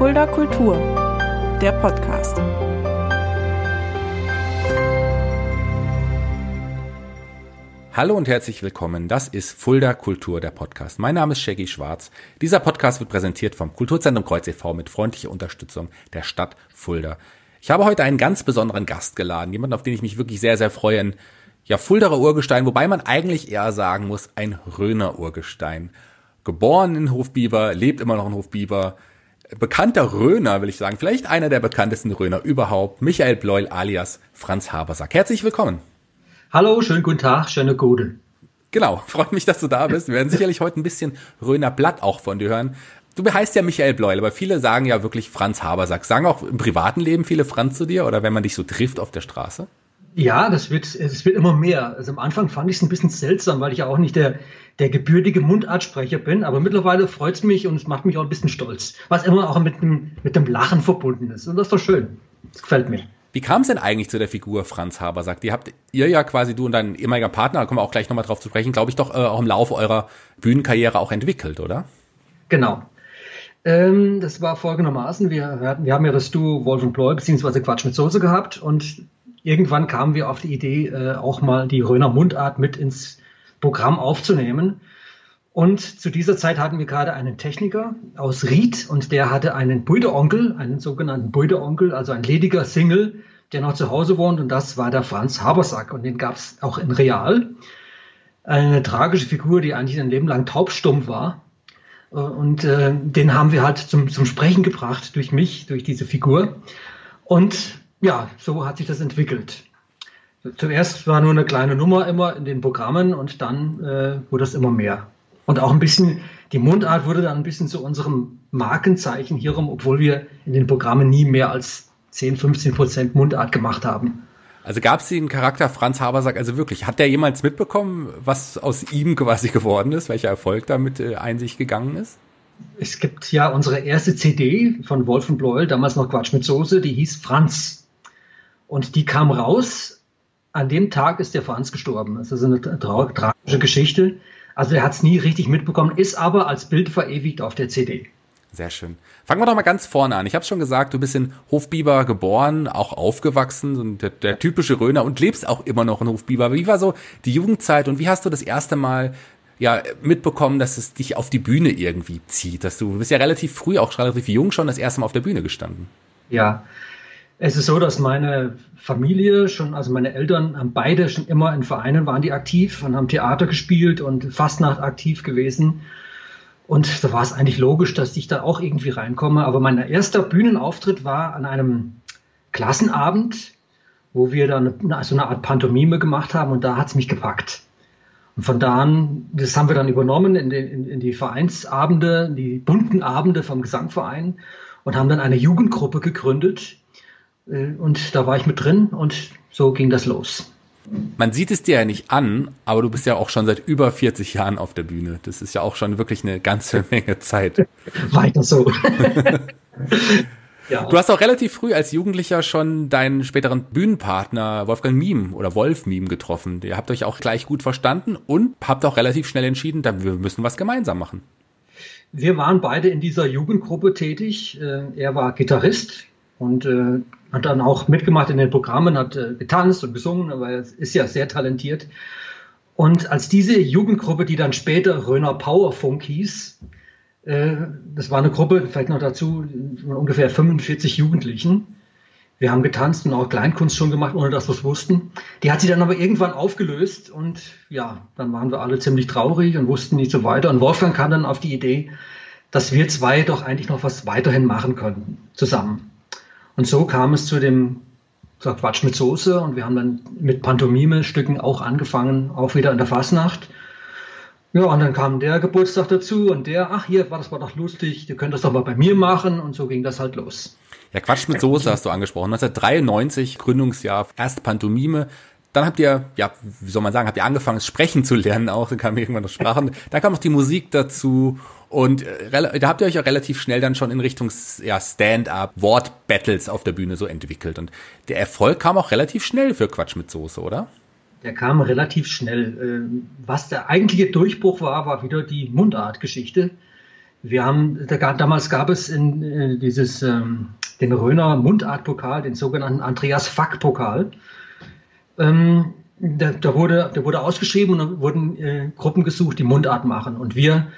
Fulda Kultur, der Podcast. Hallo und herzlich willkommen, das ist Fulda Kultur, der Podcast. Mein Name ist Shaggy Schwarz. Dieser Podcast wird präsentiert vom Kulturzentrum Kreuz e.V. mit freundlicher Unterstützung der Stadt Fulda. Ich habe heute einen ganz besonderen Gast geladen, jemanden, auf den ich mich wirklich sehr, sehr freue, ein Fuldaer Urgestein, wobei man eigentlich eher sagen muss, ein Rhöner Urgestein. Geboren in Hofbieber, lebt immer noch in Hofbieber, bekannter Rhöner, will ich sagen, vielleicht einer der bekanntesten Rhöner überhaupt, Michael Bleuel alias Franz Habersack. Herzlich willkommen. Hallo, schönen guten Tag, schöne Gute. Genau, freut mich, dass du da bist. Wir werden sicherlich heute ein bisschen Rhöner Blatt auch von dir hören. Du heißt ja Michael Bleuel, aber viele sagen ja wirklich Franz Habersack. Sagen auch im privaten Leben viele Franz zu dir oder wenn man dich so trifft auf der Straße? Ja, das wird immer mehr. Also am Anfang fand ich es ein bisschen seltsam, weil ich ja auch nicht der gebürtige Mundartsprecher bin, aber mittlerweile freut es mich und es macht mich auch ein bisschen stolz, was immer auch mit dem Lachen verbunden ist. Und das ist doch schön. Das gefällt mir. Wie kam es denn eigentlich zu der Figur Franz Habersack? Die habt ihr ja quasi, du und dein ehemaliger Partner, da kommen wir auch gleich nochmal drauf zu sprechen, glaube ich doch auch im Laufe eurer Bühnenkarriere auch entwickelt, oder? Genau. Das war folgendermaßen, wir haben ja das Duo Wolf und Bleuel bzw. Quatsch mit Soße gehabt und irgendwann kamen wir auf die Idee, auch mal die Rhöner Mundart mit ins Programm aufzunehmen. Und zu dieser Zeit hatten wir gerade einen Techniker aus Ried und der hatte einen Brüderonkel, einen sogenannten Brüderonkel, also ein lediger Single, der noch zu Hause wohnt und das war der Franz Habersack und den gab es auch in Real. Eine tragische Figur, die eigentlich sein Leben lang taubstumm war und den haben wir halt zum Sprechen gebracht durch mich, durch diese Figur und ja, so hat sich das entwickelt. Zuerst war nur eine kleine Nummer immer in den Programmen und dann wurde es immer mehr. Und auch ein bisschen, die Mundart wurde dann ein bisschen zu unserem Markenzeichen hierum, obwohl wir in den Programmen nie mehr als 10-15% Mundart gemacht haben. Also gab es den Charakter Franz Habersack, also wirklich, hat der jemals mitbekommen, was aus ihm quasi geworden ist, welcher Erfolg damit ein sich gegangen ist? Es gibt ja unsere erste CD von Wolf und Bleuel, damals noch Quatsch mit Soße, die hieß Franz. Und die kam raus, an dem Tag ist der Franz gestorben. Das ist eine tragische Geschichte. Also er hat es nie richtig mitbekommen, ist aber als Bild verewigt auf der CD. Sehr schön. Fangen wir doch mal ganz vorne an. Ich habe es schon gesagt, du bist in Hofbieber geboren, auch aufgewachsen, der typische Rhöner und lebst auch immer noch in Hofbieber. Wie war so die Jugendzeit und wie hast du das erste Mal mitbekommen, dass es dich auf die Bühne irgendwie zieht? Dass du bist ja relativ früh, auch relativ jung schon, das erste Mal auf der Bühne gestanden. Ja, es ist so, dass meine Familie schon, also meine Eltern haben beide schon immer in Vereinen waren die aktiv und haben Theater gespielt und Fastnacht aktiv gewesen. Und da war es eigentlich logisch, dass ich da auch irgendwie reinkomme. Aber mein erster Bühnenauftritt war an einem Klassenabend, wo wir dann so eine Art Pantomime gemacht haben und da hat es mich gepackt. Und von da an, das haben wir dann übernommen in die Vereinsabende, die bunten Abende vom Gesangverein und haben dann eine Jugendgruppe gegründet. Und da war ich mit drin und so ging das los. Man sieht es dir ja nicht an, aber du bist ja auch schon seit über 40 Jahren auf der Bühne. Das ist ja auch schon wirklich eine ganze Menge Zeit. Weiter so. Ja. Du hast auch relativ früh als Jugendlicher schon deinen späteren Bühnenpartner Wolfgang Miehm oder Wolf Miehm getroffen. Ihr habt euch auch gleich gut verstanden und habt auch relativ schnell entschieden, wir müssen was gemeinsam machen. Wir waren beide in dieser Jugendgruppe tätig. Er war Gitarrist. Und hat dann auch mitgemacht in den Programmen, hat getanzt und gesungen, aber er ist ja sehr talentiert. Und als diese Jugendgruppe, die dann später Rhöner Powerfunk hieß, das war eine Gruppe, vielleicht noch dazu, von ungefähr 45 Jugendlichen. Wir haben getanzt und auch Kleinkunst schon gemacht, ohne dass wir es wussten. Die hat sich dann aber irgendwann aufgelöst und ja, dann waren wir alle ziemlich traurig und wussten nicht so weiter. Und Wolfgang kam dann auf die Idee, dass wir zwei doch eigentlich noch was weiterhin machen können, zusammen. Und so kam es zu dem Quatsch mit Soße und wir haben dann mit Pantomime-Stücken auch angefangen, auch wieder in der Fasnacht. Ja, und dann kam der Geburtstag dazu und das war doch lustig, ihr könnt das doch mal bei mir machen und so ging das halt los. Ja, Quatsch mit Soße hast du angesprochen, 1993, Gründungsjahr, erst Pantomime. Dann habt ihr, habt ihr angefangen, sprechen zu lernen auch, dann kam irgendwann noch Sprachen, dann kam noch die Musik dazu und da habt ihr euch auch relativ schnell dann schon in Richtung Stand-up, Wort-Battles auf der Bühne so entwickelt und der Erfolg kam auch relativ schnell für Quatsch mit Soße, oder? Der kam relativ schnell. Was der eigentliche Durchbruch war, war wieder die Mundart-Geschichte. Wir haben, damals gab es den Rhöner Mundart-Pokal, den sogenannten Andreas-Fack-Pokal. Der wurde ausgeschrieben und da wurden Gruppen gesucht, die Mundart machen. Und wir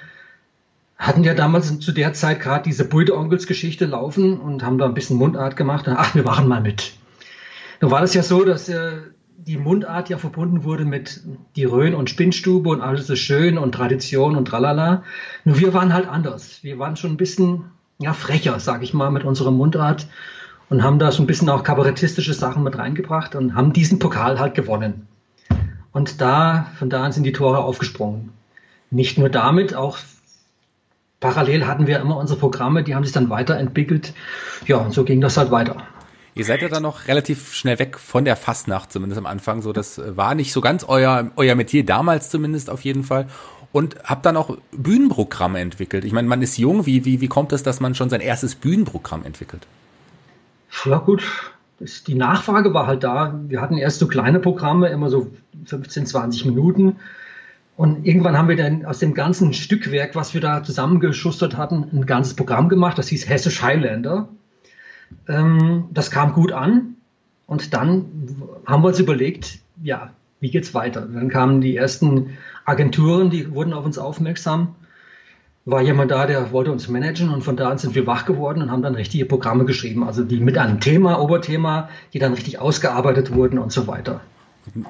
hatten ja damals zu der Zeit gerade diese Brüder-Onkels-Geschichte laufen und haben da ein bisschen Mundart gemacht. Und, ach, wir machen mal mit. Nun war das ja so, dass die Mundart ja verbunden wurde mit die Rhön- und Spinnstube und alles so schön und Tradition und tralala. Nur wir waren halt anders. Wir waren schon ein bisschen frecher, sag ich mal, mit unserer Mundart und haben da so ein bisschen auch kabarettistische Sachen mit reingebracht und haben diesen Pokal halt gewonnen. Und von da an sind die Tore aufgesprungen. Nicht nur damit, auch parallel hatten wir immer unsere Programme, die haben sich dann weiterentwickelt. Ja, und so ging das halt weiter. Ihr seid ja dann noch relativ schnell weg von der Fastnacht, zumindest am Anfang. So, das war nicht so ganz euer Metier, damals zumindest auf jeden Fall. Und habt dann auch Bühnenprogramme entwickelt. Ich meine, man ist jung. Wie kommt es, dass man schon sein erstes Bühnenprogramm entwickelt? Ja gut, die Nachfrage war halt da. Wir hatten erst so kleine Programme, immer so 15, 20 Minuten. Und irgendwann haben wir dann aus dem ganzen Stückwerk, was wir da zusammengeschustert hatten, ein ganzes Programm gemacht. Das hieß Hessisch Highlander. Das kam gut an und dann haben wir uns überlegt, ja, wie geht's weiter? Dann kamen die ersten Agenturen, die wurden auf uns aufmerksam. War jemand da, der wollte uns managen und von da an sind wir wach geworden und haben dann richtige Programme geschrieben, also die mit einem Thema, Oberthema, die dann richtig ausgearbeitet wurden und so weiter.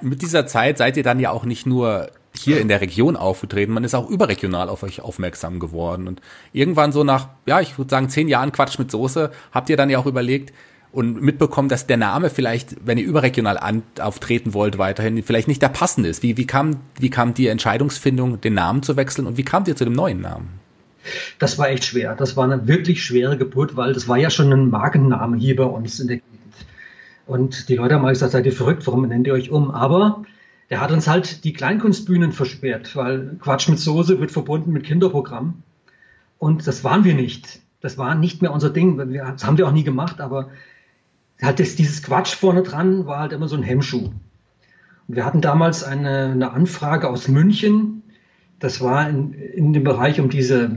Mit dieser Zeit seid ihr dann ja auch nicht nur hier in der Region aufgetreten, man ist auch überregional auf euch aufmerksam geworden. Und irgendwann so nach, ja, ich würde sagen, 10 Jahren Quatsch mit Soße, habt ihr dann ja auch überlegt und mitbekommen, dass der Name vielleicht, wenn ihr überregional auftreten wollt, weiterhin vielleicht nicht der passende ist. Wie kam die Entscheidungsfindung, den Namen zu wechseln und wie kamt ihr zu dem neuen Namen? Das war echt schwer. Das war eine wirklich schwere Geburt, weil das war ja schon ein Markenname hier bei uns in der Gegend. Und die Leute haben mal gesagt, seid ihr verrückt, warum nennt ihr euch um? Aber der hat uns halt die Kleinkunstbühnen versperrt, weil Quatsch mit Soße wird verbunden mit Kinderprogramm. Und das waren wir nicht. Das war nicht mehr unser Ding. Das haben wir auch nie gemacht, aber halt dieses Quatsch vorne dran war halt immer so ein Hemmschuh. Und wir hatten damals eine Anfrage aus München. Das war in dem Bereich um diese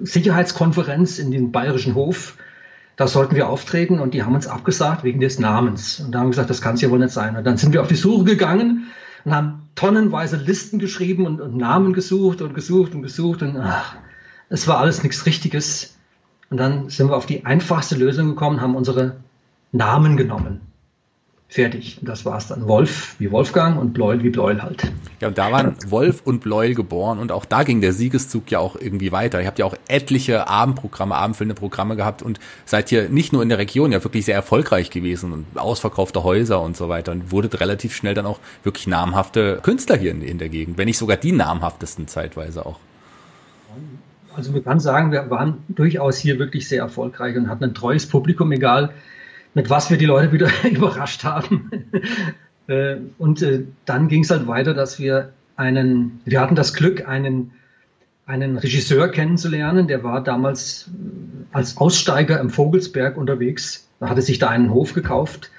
Sicherheitskonferenz in den Bayerischen Hof. Da sollten wir auftreten und die haben uns abgesagt wegen des Namens. Und da haben wir gesagt, das kann es ja wohl nicht sein. Und dann sind wir auf die Suche gegangen und haben tonnenweise Listen geschrieben und Namen gesucht. Und ach, es war alles nichts Richtiges. Und dann sind wir auf die einfachste Lösung gekommen, haben unsere Namen genommen. Fertig. Und das war es dann. Wolf wie Wolfgang und Bleuel wie Bleuel halt. Ja, und da waren Wolf und Bleuel geboren und auch da ging der Siegeszug ja auch irgendwie weiter. Ihr habt ja auch etliche Abendprogramme, abendfüllende Programme gehabt und seid hier nicht nur in der Region ja wirklich sehr erfolgreich gewesen und ausverkaufte Häuser und so weiter und wurdet relativ schnell dann auch wirklich namhafte Künstler hier in der Gegend, wenn nicht sogar die namhaftesten zeitweise auch. Also man kann sagen, wir waren durchaus hier wirklich sehr erfolgreich und hatten ein treues Publikum, egal mit was wir die Leute wieder überrascht haben. Und dann ging es halt weiter, dass wir hatten das Glück, einen Regisseur kennenzulernen, der war damals als Aussteiger im Vogelsberg unterwegs, hatte sich da einen Hof gekauft,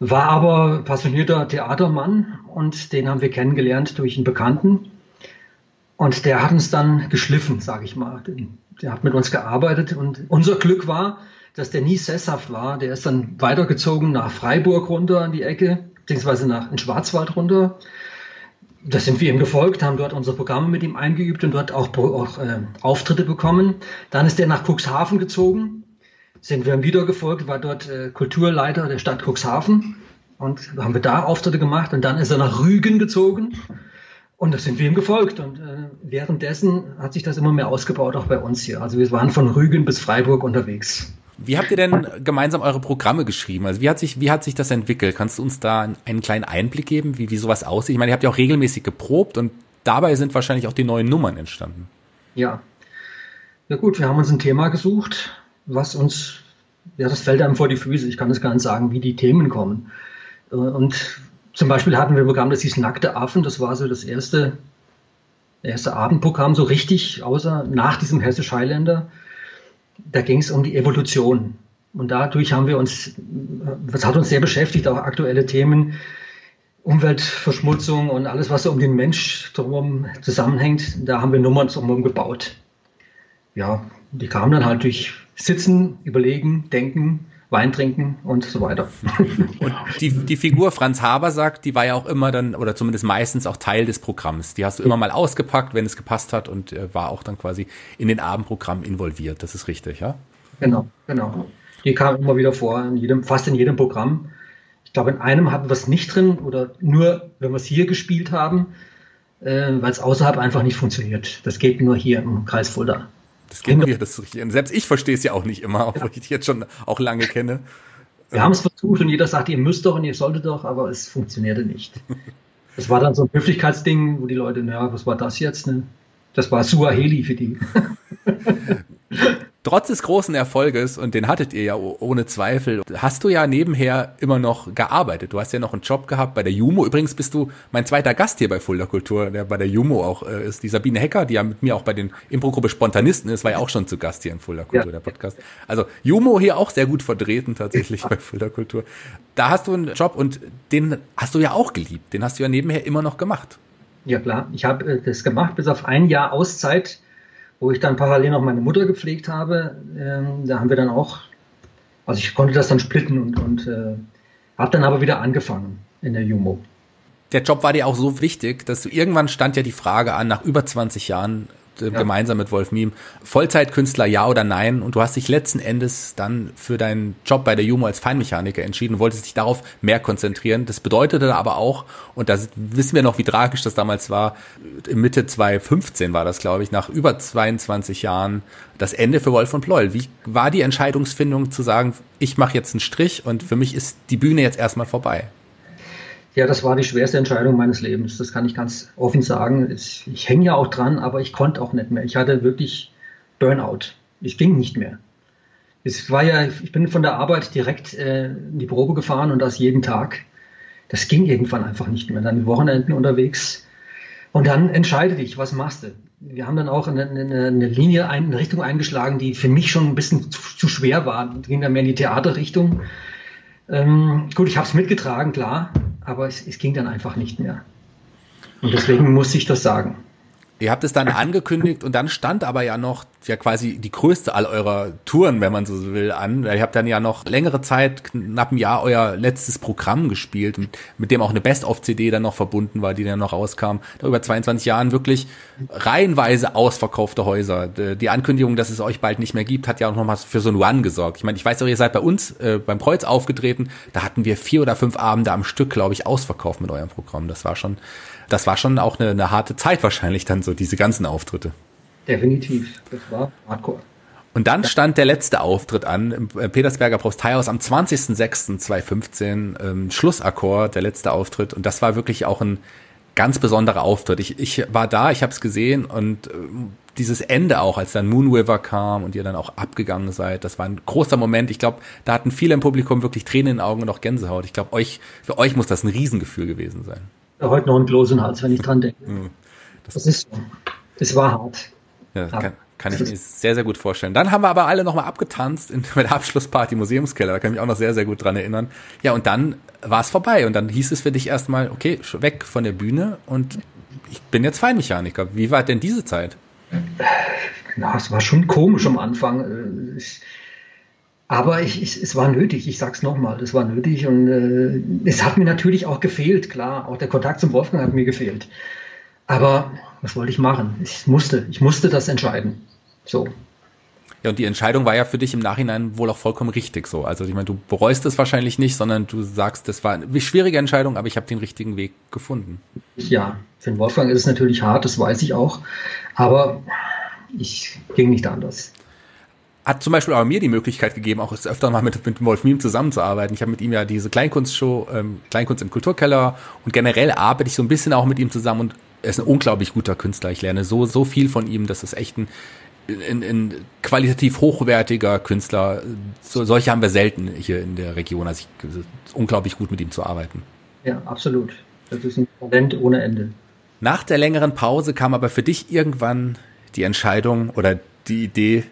war aber passionierter Theatermann und den haben wir kennengelernt durch einen Bekannten. Und der hat uns dann geschliffen, sag ich mal. Der hat mit uns gearbeitet und unser Glück war, dass der nie sesshaft war. Der ist dann weitergezogen nach Freiburg runter an die Ecke, beziehungsweise nach den Schwarzwald runter. Da sind wir ihm gefolgt, haben dort unsere Programme mit ihm eingeübt und dort auch Auftritte bekommen. Dann ist der nach Cuxhaven gezogen, sind wir ihm wieder gefolgt, war dort Kulturleiter der Stadt Cuxhaven und haben wir da Auftritte gemacht. Und dann ist er nach Rügen gezogen und da sind wir ihm gefolgt. Und währenddessen hat sich das immer mehr ausgebaut, auch bei uns hier. Also wir waren von Rügen bis Freiburg unterwegs. Wie habt ihr denn gemeinsam eure Programme geschrieben? Also wie hat sich das entwickelt? Kannst du uns da einen kleinen Einblick geben, wie sowas aussieht? Ich meine, ihr habt ja auch regelmäßig geprobt und dabei sind wahrscheinlich auch die neuen Nummern entstanden. Ja. Ja gut, wir haben uns ein Thema gesucht, was uns, ja, das fällt einem vor die Füße. Ich kann das gar nicht sagen, wie die Themen kommen. Und zum Beispiel hatten wir ein Programm, das hieß Nackte Affen. Das war so das erste Abendprogramm, so richtig, außer nach diesem Hessisch Highlander. Da ging es um die Evolution und dadurch hat uns sehr beschäftigt, auch aktuelle Themen, Umweltverschmutzung und alles, was so um den Mensch drumherum zusammenhängt, da haben wir Nummern drumherum gebaut. ja, die kamen dann halt durch Sitzen, Überlegen, Denken, Wein trinken und so weiter. Und die Figur Franz Habersack, die war ja auch immer dann, oder zumindest meistens auch Teil des Programms. Die hast du immer mal ausgepackt, wenn es gepasst hat, und war auch dann quasi in den Abendprogramm involviert. Das ist richtig, ja? Genau. Die kam immer wieder vor, fast in jedem Programm. Ich glaube, in einem hatten wir es nicht drin oder nur, wenn wir es hier gespielt haben, weil es außerhalb einfach nicht funktioniert. Das geht nur hier im Kreis Fulda. Das geht mir, das richtig. Selbst ich verstehe es ja auch nicht immer, obwohl ich dich jetzt schon auch lange kenne. Wir haben es versucht und jeder sagt, ihr müsst doch und ihr solltet doch, aber es funktionierte nicht. Das war dann so ein Höflichkeitsding, wo die Leute, naja, was war das jetzt? Ne? Das war Suaheli für die. Trotz des großen Erfolges, und den hattet ihr ja ohne Zweifel, hast du ja nebenher immer noch gearbeitet. Du hast ja noch einen Job gehabt bei der Jumo. Übrigens bist du mein zweiter Gast hier bei Fulda Kultur, der bei der Jumo auch ist. Die Sabine Hecker, die ja mit mir auch bei den Improgruppe Spontanisten ist, war ja auch schon zu Gast hier in Fulda Kultur, der Podcast. Also Jumo hier auch sehr gut vertreten tatsächlich bei Fulda Kultur. Da hast du einen Job und den hast du ja auch geliebt. Den hast du ja nebenher immer noch gemacht. Ja klar, ich habe das gemacht bis auf ein Jahr Auszeit, wo ich dann parallel noch meine Mutter gepflegt habe. Da haben wir dann auch, also ich konnte das dann splitten und habe dann aber wieder angefangen in der Jumo. Der Job war dir auch so wichtig, dass du irgendwann stand ja die Frage an, nach über 20 Jahren gemeinsam mit Wolf Miehm, Vollzeitkünstler ja oder nein, und du hast dich letzten Endes dann für deinen Job bei der Jumo als Feinmechaniker entschieden, wolltest dich darauf mehr konzentrieren. Das bedeutete aber auch, und da wissen wir noch, wie tragisch das damals war, Mitte 2015 war das, glaube ich, nach über 22 Jahren das Ende für Wolf und Bleuel. Wie war die Entscheidungsfindung zu sagen, ich mache jetzt einen Strich und für mich ist die Bühne jetzt erstmal vorbei? Ja, das war die schwerste Entscheidung meines Lebens. Das kann ich ganz offen sagen. Ich hänge ja auch dran, aber ich konnte auch nicht mehr. Ich hatte wirklich Burnout. Ich ging nicht mehr. Ich bin von der Arbeit direkt in die Probe gefahren und das jeden Tag. Das ging irgendwann einfach nicht mehr. Dann die Wochenenden unterwegs. Und dann entscheide dich, was machst du? Wir haben dann auch eine Linie, eine Richtung eingeschlagen, die für mich schon ein bisschen zu schwer war. Es ging dann mehr in die Theaterrichtung. Gut, ich habe es mitgetragen, klar. Aber es ging dann einfach nicht mehr. Und deswegen musste ich das sagen. Ihr habt es dann angekündigt und dann stand aber ja noch ja quasi die größte all eurer Touren, wenn man so will, an. Ihr habt dann ja noch längere Zeit, knapp ein Jahr, euer letztes Programm gespielt, mit dem auch eine Best-of-CD dann noch verbunden war, die dann noch rauskam. Da über 22 Jahren wirklich reihenweise ausverkaufte Häuser. Die Ankündigung, dass es euch bald nicht mehr gibt, hat ja auch nochmal für so ein Run gesorgt. Ich meine, ich weiß doch, ihr seid bei uns beim Kreuz aufgetreten. Da hatten wir 4 oder 5 Abende am Stück, glaube ich, ausverkauft mit eurem Programm. Das war schon auch eine harte Zeit wahrscheinlich dann so, diese ganzen Auftritte. Definitiv, das war hardcore. Und dann stand der letzte Auftritt an, im Petersberger Brauhaus am 20.06.2015, Schlussakkord, der letzte Auftritt. Und das war wirklich auch ein ganz besonderer Auftritt. Ich war da, ich habe es gesehen und dieses Ende auch, als dann Moonriver kam und ihr dann auch abgegangen seid, das war ein großer Moment. Ich glaube, da hatten viele im Publikum wirklich Tränen in den Augen und auch Gänsehaut. Ich glaube, für euch muss das ein Riesengefühl gewesen sein. Heute noch ein Kloß im Hals, wenn ich dran denke. Das ist so. Es war hart. Ja, kann ich mir sehr, sehr gut vorstellen. Dann haben wir aber alle nochmal abgetanzt bei der Abschlussparty Museumskeller. Da kann ich mich auch noch sehr, sehr gut dran erinnern. Ja, und dann war es vorbei. Und dann hieß es für dich erstmal, okay, weg von der Bühne und ich bin jetzt Feinmechaniker. Wie war denn diese Zeit? Na, es war schon komisch am Anfang. Aber es war nötig, ich sag's nochmal, das war nötig und es hat mir natürlich auch gefehlt, klar, auch der Kontakt zum Wolfgang hat mir gefehlt. Aber was wollte ich machen? Ich musste das entscheiden. So. Ja, und die Entscheidung war ja für dich im Nachhinein wohl auch vollkommen richtig so. Also ich meine, du bereust es wahrscheinlich nicht, sondern du sagst, das war eine schwierige Entscheidung, aber ich habe den richtigen Weg gefunden. Ja, für den Wolfgang ist es natürlich hart, das weiß ich auch, aber ich ging nicht anders. Hat zum Beispiel aber mir die Möglichkeit gegeben, auch öfter mal mit Wolf Miehm zusammenzuarbeiten. Ich habe mit ihm ja diese Kleinkunstshow, Kleinkunst im Kulturkeller, und generell arbeite ich so ein bisschen auch mit ihm zusammen und er ist ein unglaublich guter Künstler. Ich lerne so viel von ihm, dass es echt ein qualitativ hochwertiger Künstler, solche haben wir selten hier in der Region. Also es ist unglaublich gut, mit ihm zu arbeiten. Ja, absolut. Das ist ein Talent ohne Ende. Nach der längeren Pause kam aber für dich irgendwann die Entscheidung oder die Idee,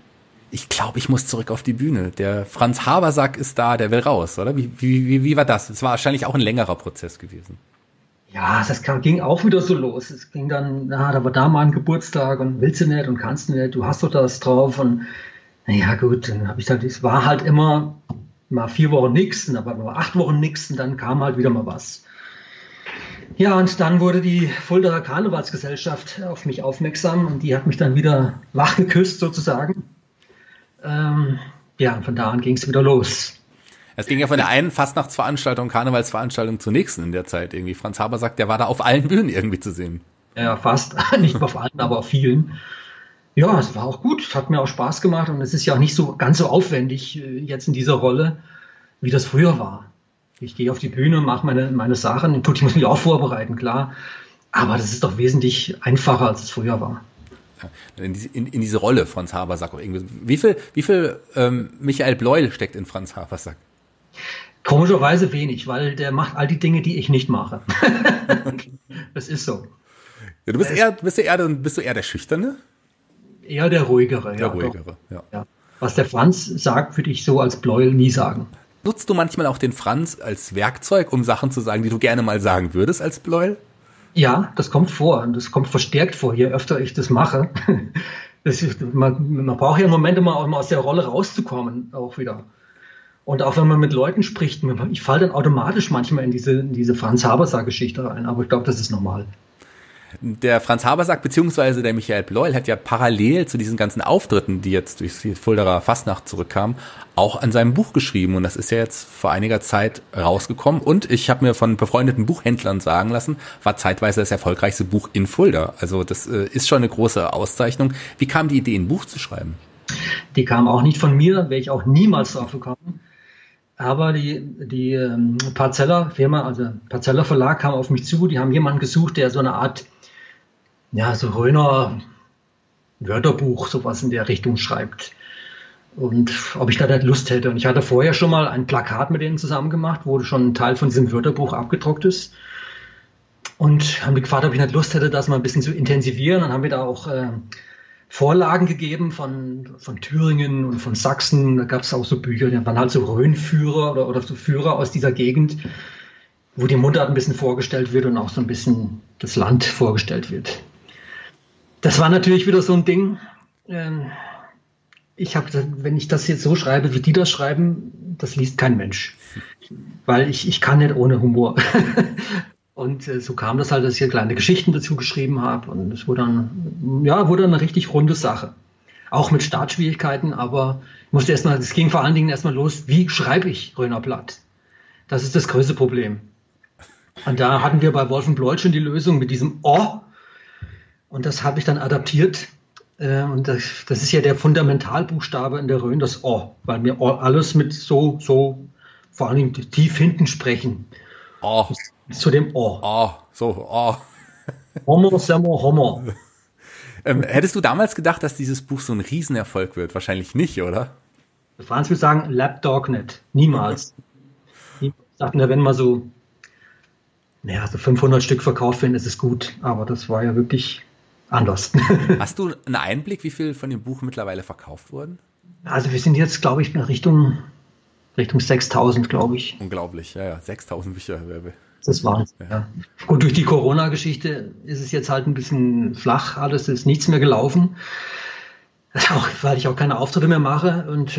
ich glaube, ich muss zurück auf die Bühne. Der Franz Habersack ist da, der will raus, oder? Wie war das? Es war wahrscheinlich auch ein längerer Prozess gewesen. Ja, das ging auch wieder so los. Es ging dann, na, da war da mal ein Geburtstag und willst du nicht und kannst du nicht, du hast doch das drauf. Und naja, gut, dann habe ich dann, es war halt immer mal 4 Wochen nichts, dann war mal 8 Wochen nichts und dann kam halt wieder mal was. Ja, und dann wurde die Fuldaer Karnevalsgesellschaft auf mich aufmerksam und die hat mich dann wieder wach geküsst sozusagen. Ja, und von da an ging es wieder los. Es ging ja von der einen Fastnachtsveranstaltung, Karnevalsveranstaltung zur nächsten in der Zeit irgendwie. Franz Habersack, der war da auf allen Bühnen irgendwie zu sehen. Ja, fast. Nicht auf allen, aber auf vielen. Ja, es war auch gut. Hat mir auch Spaß gemacht. Und es ist ja auch nicht so ganz so aufwendig jetzt in dieser Rolle, wie das früher war. Ich gehe auf die Bühne, mache meine Sachen. Gut, ich muss mich auch vorbereiten, klar. Aber das ist doch wesentlich einfacher, als es früher war. In diese Rolle Franz Habersack. Wie viel Michael Bleuel steckt in Franz Habersack? Komischerweise wenig, weil der macht all die Dinge, die ich nicht mache. Das ist so. Ja, bist du eher der Schüchterne? Eher der Ruhigere. Ja. Was der Franz sagt, würde ich so als Bleuel nie sagen. Nutzt du manchmal auch den Franz als Werkzeug, um Sachen zu sagen, die du gerne mal sagen würdest als Bleuel? Ja, das kommt vor und das kommt verstärkt vor, je öfter ich das mache. Man braucht ja im Moment immer auch mal aus der Rolle rauszukommen, auch wieder. Und auch wenn man mit Leuten spricht, ich falle dann automatisch manchmal in diese Franz-Habersack-Geschichte rein, aber ich glaube, das ist normal. Der Franz Habersack bzw. der Michael Bleuel hat ja parallel zu diesen ganzen Auftritten, die jetzt durch die Fuldaer Fastnacht zurückkamen, auch an seinem Buch geschrieben. Und das ist ja jetzt vor einiger Zeit rausgekommen. Und ich habe mir von befreundeten Buchhändlern sagen lassen, war zeitweise das erfolgreichste Buch in Fulda. Also das ist schon eine große Auszeichnung. Wie kam die Idee, ein Buch zu schreiben? Die kam auch nicht von mir, wäre ich auch niemals drauf gekommen. Aber die Parzeller-Firma, also Parzeller-Verlag kam auf mich zu. Die haben jemanden gesucht, der so eine Art, ja, so Rhöner Wörterbuch, sowas in der Richtung schreibt. Und ob ich da nicht Lust hätte. Und ich hatte vorher schon mal ein Plakat mit denen zusammen gemacht, wo schon ein Teil von diesem Wörterbuch abgedruckt ist. Und haben mich gefragt, ob ich nicht Lust hätte, das mal ein bisschen zu intensivieren. Dann haben wir da auch Vorlagen gegeben von Thüringen und von Sachsen. Da gab es auch so Bücher, die waren halt so Rhönführer oder so Führer aus dieser Gegend, wo die Mundart ein bisschen vorgestellt wird und auch so ein bisschen das Land vorgestellt wird. Das war natürlich wieder so ein Ding. Ich habe, wenn ich das jetzt so schreibe, wie die das schreiben, das liest kein Mensch. Weil ich kann nicht ohne Humor. Und so kam das halt, dass ich hier kleine Geschichten dazu geschrieben habe. Und es wurde dann eine richtig runde Sache. Auch mit Startschwierigkeiten, aber es ging vor allen Dingen erstmal los, wie schreibe ich Rhöner Blatt? Das ist das größte Problem. Und da hatten wir bei Wolf und Bleuel schon die Lösung mit diesem Oh. Und das habe ich dann adaptiert. Und das ist ja der Fundamentalbuchstabe in der Rhön, das O. Weil wir alles mit so, vor allen Dingen tief hinten sprechen. Oh. Zu dem O. Oh, so, oh. Homo, Samo, Homo. Hättest du damals gedacht, dass dieses Buch so ein Riesenerfolg wird? Wahrscheinlich nicht, oder? Franz würde sagen, Lapdog nicht. Niemals. Ich dachte, wenn mal so... Naja, so 500 Stück verkauft werden, ist es gut. Aber das war ja wirklich anders. Hast du einen Einblick, wie viel von dem Buch mittlerweile verkauft wurden? Also wir sind jetzt, glaube ich, in Richtung 6.000, glaube ich. Unglaublich, ja. 6.000 Bücher. Das ist Wahnsinn, ja. Gut, durch die Corona-Geschichte ist es jetzt halt ein bisschen flach. Alles ist nichts mehr gelaufen. Auch, weil ich auch keine Auftritte mehr mache. Und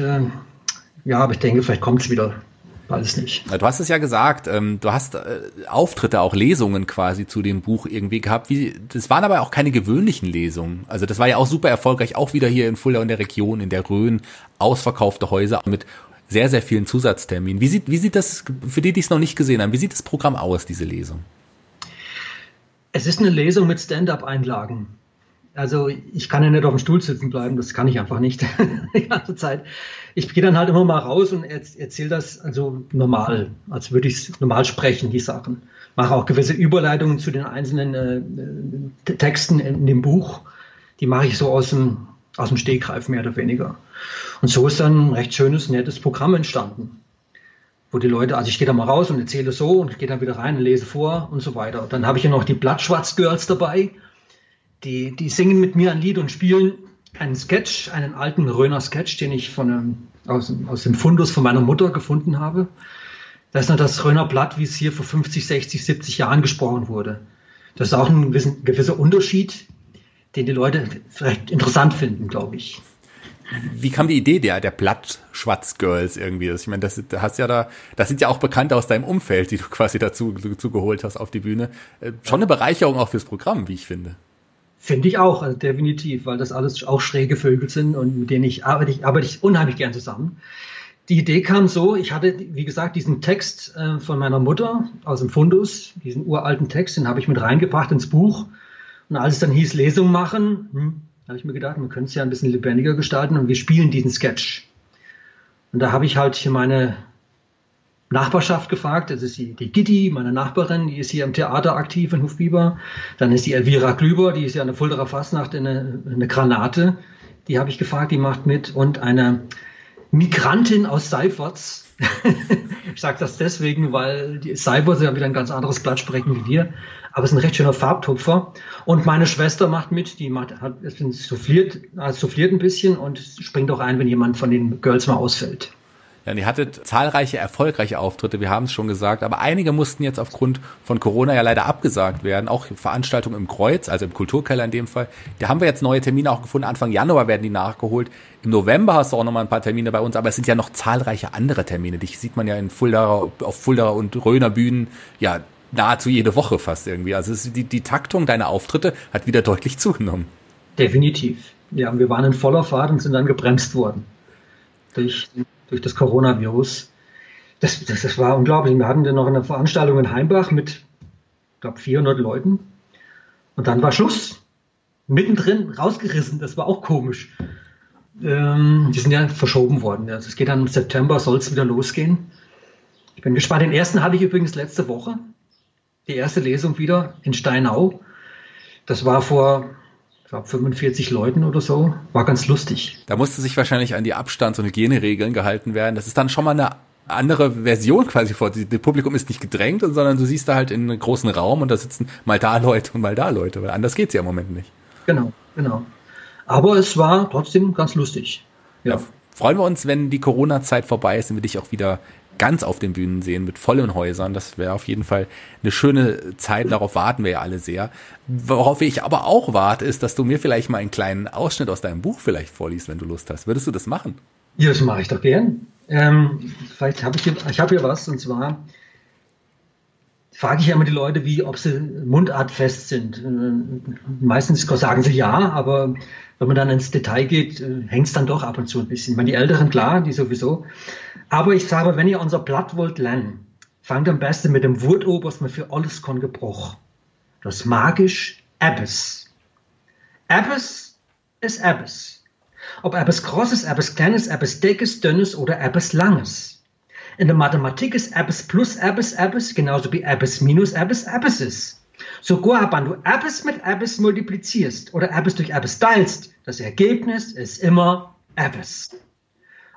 aber ich denke, vielleicht kommt es wieder. Alles nicht. Du hast es ja gesagt, du hast Auftritte, auch Lesungen quasi zu dem Buch irgendwie gehabt. Das waren aber auch keine gewöhnlichen Lesungen. Also das war ja auch super erfolgreich, auch wieder hier in Fulda und der Region, in der Rhön, ausverkaufte Häuser mit sehr, sehr vielen Zusatzterminen. Wie sieht das, für die es noch nicht gesehen haben, wie sieht das Programm aus, diese Lesung? Es ist eine Lesung mit Stand-up-Einlagen. Also ich kann ja nicht auf dem Stuhl sitzen bleiben, das kann ich einfach nicht die ganze Zeit. Ich gehe dann halt immer mal raus und erzähle das also normal, als würde ich es normal sprechen, die Sachen. Mache auch gewisse Überleitungen zu den einzelnen Texten in dem Buch. Die mache ich so aus dem Stegreif mehr oder weniger. Und so ist dann ein recht schönes, nettes Programm entstanden. Wo die Leute, also ich gehe da mal raus und erzähle so und gehe dann wieder rein und lese vor und so weiter. Und dann habe ich ja noch die Blattschwarz-Girls dabei. Die singen mit mir ein Lied und spielen einen Sketch, einen alten Rhöner Sketch, den ich aus dem Fundus von meiner Mutter gefunden habe. Das ist noch das Rhöner Blatt, wie es hier vor 50, 60, 70 Jahren gesprochen wurde. Das ist auch ein gewisser Unterschied, den die Leute vielleicht interessant finden, glaube ich. Wie kam die Idee der Blattschwarz-Girls irgendwie? Ich meine, das sind ja auch Bekannte aus deinem Umfeld, die du quasi dazu geholt hast auf die Bühne. Schon eine Bereicherung auch fürs Programm, wie ich finde. Finde ich auch, also definitiv, weil das alles auch schräge Vögel sind und mit denen arbeite ich unheimlich gern zusammen. Die Idee kam so, ich hatte, wie gesagt, diesen Text von meiner Mutter aus dem Fundus, diesen uralten Text, den habe ich mit reingebracht ins Buch. Und als es dann hieß, Lesung machen, habe ich mir gedacht, man könnte es ja ein bisschen lebendiger gestalten und wir spielen diesen Sketch. Und da habe ich halt hier meine Nachbarschaft gefragt, das ist die Gitti, meine Nachbarin, die ist hier im Theater aktiv in Hofbieber. Dann ist die Elvira Glüber, die ist ja an der Fuldaer Fastnacht eine Granate. Die habe ich gefragt, die macht mit. Und eine Migrantin aus Seiferz. Ich sage das deswegen, weil die Seiferzer ja wieder ein ganz anderes Blatt sprechen wie wir. Aber es ist ein recht schöner Farbtupfer. Und meine Schwester macht mit, souffliert ein bisschen und springt auch ein, wenn jemand von den Girls mal ausfällt. Ja, und ihr hattet zahlreiche erfolgreiche Auftritte, wir haben es schon gesagt, aber einige mussten jetzt aufgrund von Corona ja leider abgesagt werden, auch Veranstaltungen im Kreuz, also im Kulturkeller in dem Fall. Da haben wir jetzt neue Termine auch gefunden, Anfang Januar werden die nachgeholt. Im November hast du auch nochmal ein paar Termine bei uns, aber es sind ja noch zahlreiche andere Termine. Dich sieht man ja auf Fuldaer und Rhöner Bühnen, ja, nahezu jede Woche fast irgendwie. Also die Taktung deiner Auftritte hat wieder deutlich zugenommen. Definitiv. Ja, wir waren in voller Fahrt und sind dann gebremst worden. Durch das Coronavirus. Das war unglaublich. Wir hatten dann noch eine Veranstaltung in Heimbach mit, ich glaube, 400 Leuten. Und dann war Schluss. Mittendrin rausgerissen. Das war auch komisch. Die sind ja verschoben worden. Also es geht dann im September, soll es wieder losgehen. Ich bin gespannt. Den ersten hatte ich übrigens letzte Woche. Die erste Lesung wieder in Steinau. Das war vor, ich glaube, 45 Leuten oder so, war ganz lustig. Da musste sich wahrscheinlich an die Abstands- und Hygieneregeln gehalten werden. Das ist dann schon mal eine andere Version quasi vor. Das Publikum ist nicht gedrängt, sondern du siehst da halt in einem großen Raum und da sitzen mal da Leute und mal da Leute, weil anders geht's ja im Moment nicht. Genau. Aber es war trotzdem ganz lustig. Ja, freuen wir uns, wenn die Corona-Zeit vorbei ist und wir dich auch wieder ganz auf den Bühnen sehen, mit vollen Häusern. Das wäre auf jeden Fall eine schöne Zeit. Darauf warten wir ja alle sehr. Worauf ich aber auch warte, ist, dass du mir vielleicht mal einen kleinen Ausschnitt aus deinem Buch vielleicht vorliest, wenn du Lust hast. Würdest du das machen? Ja, das mache ich doch gern. Vielleicht habe ich hier was. Und zwar frage ich ja immer die Leute, ob sie mundartfest sind. Meistens sagen sie ja, aber wenn man dann ins Detail geht, hängt es dann doch ab und zu ein bisschen. Ich meine, die Älteren, klar, die sowieso. Aber ich sage, wenn ihr unser Blatt wollt lernen, fangt am besten mit dem Wort an, was man für alles kann gebrauchen. Das magisch Ebbes. Ebbes ist Ebbes. Ob Ebbes groß ist, Ebbes klein ist, Ebbes dick ist, dünn ist oder Ebbes lang ist. In der Mathematik ist Ebbes plus Ebbes Ebbes, genauso wie Ebbes minus Ebbes Ebbes ist. Sogar wenn du Ebbes mit Ebbes multiplizierst oder Ebbes durch Ebbes teilst, das Ergebnis ist immer Ebbes.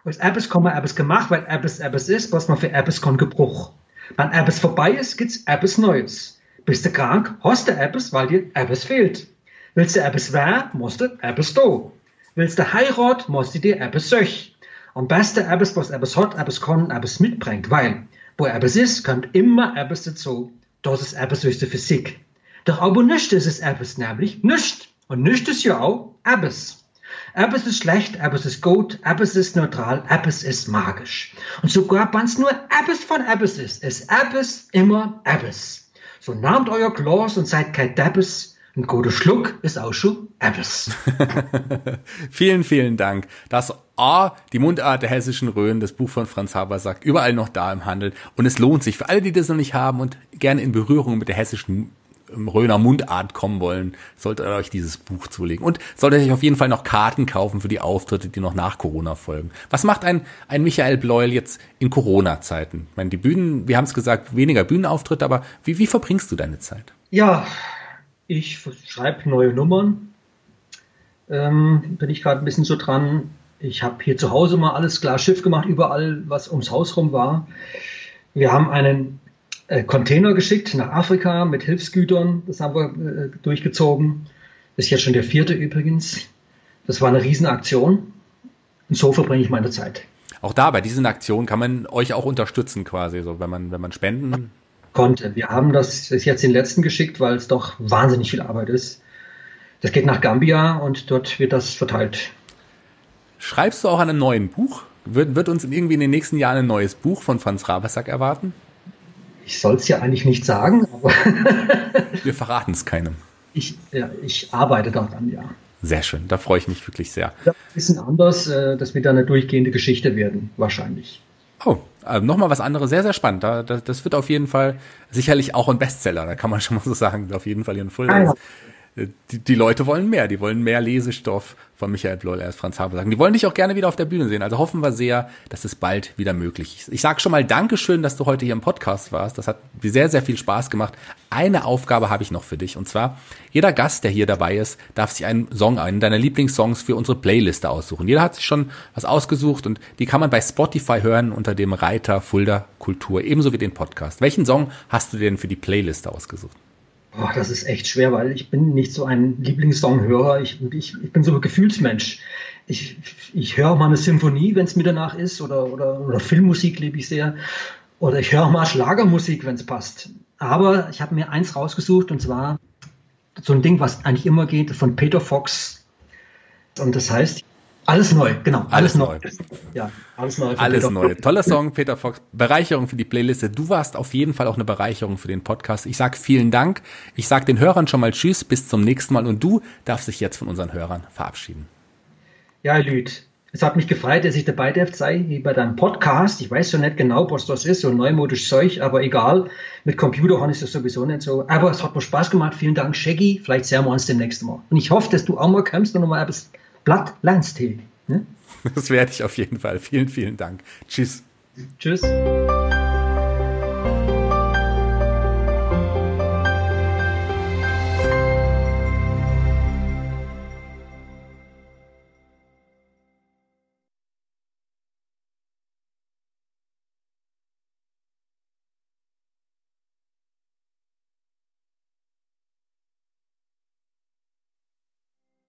Aus Ebbes kommt man Ebbes gemacht, weil Ebbes Ebbes ist, was man für Ebbes kann Gebruch. Wenn Ebbes vorbei ist, gibt's Ebbes Neues. Bist du krank, hast du Ebbes, weil dir Ebbes fehlt. Willst du Ebbes wer, musst du Ebbes do. Willst du heirat, musst du dir Ebbes söch. Am besten Ebbes, was Ebbes hat, Ebbes kann, Ebbes mitbringt, weil wo Ebbes ist, kommt immer Ebbes dazu. Das ist Ebbes höchste Physik. Doch aber nicht ist es Ebbes, nämlich nicht. Und nicht ist ja auch Ebbes. Ebbes ist schlecht, Ebbes ist gut, Ebbes ist neutral, Ebbes ist magisch. Und sogar wenn es nur Ebbes von Ebbes ist Ebbes immer Ebbes. So nahmt euer Glas und seid kein Debbes. Ein guter Schluck ist auch schon Ebbes. Vielen Dank. Das die Mundart der hessischen Rhön, das Buch von Franz Habersack, überall noch da im Handel. Und es lohnt sich für alle, die das noch nicht haben und gerne in Berührung mit der hessischen Rhöner Mundart kommen wollen, solltet ihr euch dieses Buch zulegen. Und solltet ihr euch auf jeden Fall noch Karten kaufen für die Auftritte, die noch nach Corona folgen. Was macht ein Michael Bleuel jetzt in Corona-Zeiten? Ich meine, die Bühnen, wir haben es gesagt, weniger Bühnenauftritte, aber wie verbringst du deine Zeit? Ja, ich schreibe neue Nummern. Bin ich gerade ein bisschen so dran. Ich habe hier zu Hause mal alles klar Schiff gemacht, überall, was ums Haus rum war. Wir haben einen Container geschickt nach Afrika mit Hilfsgütern. Das haben wir durchgezogen. Das ist jetzt schon der 4. übrigens. Das war eine Riesenaktion. Und so verbringe ich meine Zeit. Auch da, bei diesen Aktionen kann man euch auch unterstützen quasi, so wenn man spenden konnte. Wir haben das jetzt den letzten geschickt, weil es doch wahnsinnig viel Arbeit ist. Das geht nach Gambia und dort wird das verteilt. Schreibst du auch an einem neuen Buch? Wird uns irgendwie in den nächsten Jahren ein neues Buch von Franz Habersack erwarten? Ich soll es ja eigentlich nicht sagen, aber wir verraten es keinem. Ich arbeite daran, ja. Sehr schön, da freue ich mich wirklich sehr. Ja, ein bisschen anders, dass wir da eine durchgehende Geschichte werden, wahrscheinlich. Oh, nochmal was anderes, sehr, sehr spannend. Das wird auf jeden Fall sicherlich auch ein Bestseller, da kann man schon mal so sagen, auf jeden Fall hier in Fulda. Ja. Die Leute wollen mehr, Lesestoff von Michael Bleuel als Franz Habersack. Die wollen dich auch gerne wieder auf der Bühne sehen. Also hoffen wir sehr, dass es bald wieder möglich ist. Ich sage schon mal Dankeschön, dass du heute hier im Podcast warst. Das hat mir sehr, sehr viel Spaß gemacht. Eine Aufgabe habe ich noch für dich. Und zwar, jeder Gast, der hier dabei ist, darf sich einen Song, einen deiner Lieblingssongs für unsere Playliste aussuchen. Jeder hat sich schon was ausgesucht und die kann man bei Spotify hören unter dem Reiter Fulda Kultur, ebenso wie den Podcast. Welchen Song hast du denn für die Playliste ausgesucht? Oh, das ist echt schwer, weil ich bin nicht so ein Lieblingssonghörer. Ich bin so ein Gefühlsmensch. Ich höre mal eine Symphonie, wenn es mir danach ist, oder Filmmusik liebe ich sehr. Oder ich höre mal Schlagermusik, wenn es passt. Aber ich habe mir eins rausgesucht, und zwar so ein Ding, was eigentlich immer geht, von Peter Fox. Und das heißt Alles neu, genau. Alles neu. Ja, alles neu. Alles neu. Toller Song, Peter Fox. Bereicherung für die Playliste. Du warst auf jeden Fall auch eine Bereicherung für den Podcast. Ich sag vielen Dank. Ich sag den Hörern schon mal Tschüss, bis zum nächsten Mal. Und du darfst dich jetzt von unseren Hörern verabschieden. Ja, Lüd, es hat mich gefreut, dass ich dabei darf sei, wie bei deinem Podcast. Ich weiß schon nicht genau, was das ist, so neumodisch Zeug, aber egal. Mit Computerhorn ist das sowieso nicht so. Aber es hat mir Spaß gemacht. Vielen Dank, Shaggy. Vielleicht sehen wir uns demnächst mal. Und ich hoffe, dass du auch mal kommst und nochmal ein bisschen Blatt-Landstee. Ne? Das werde ich auf jeden Fall. Vielen, vielen Dank. Tschüss. Tschüss.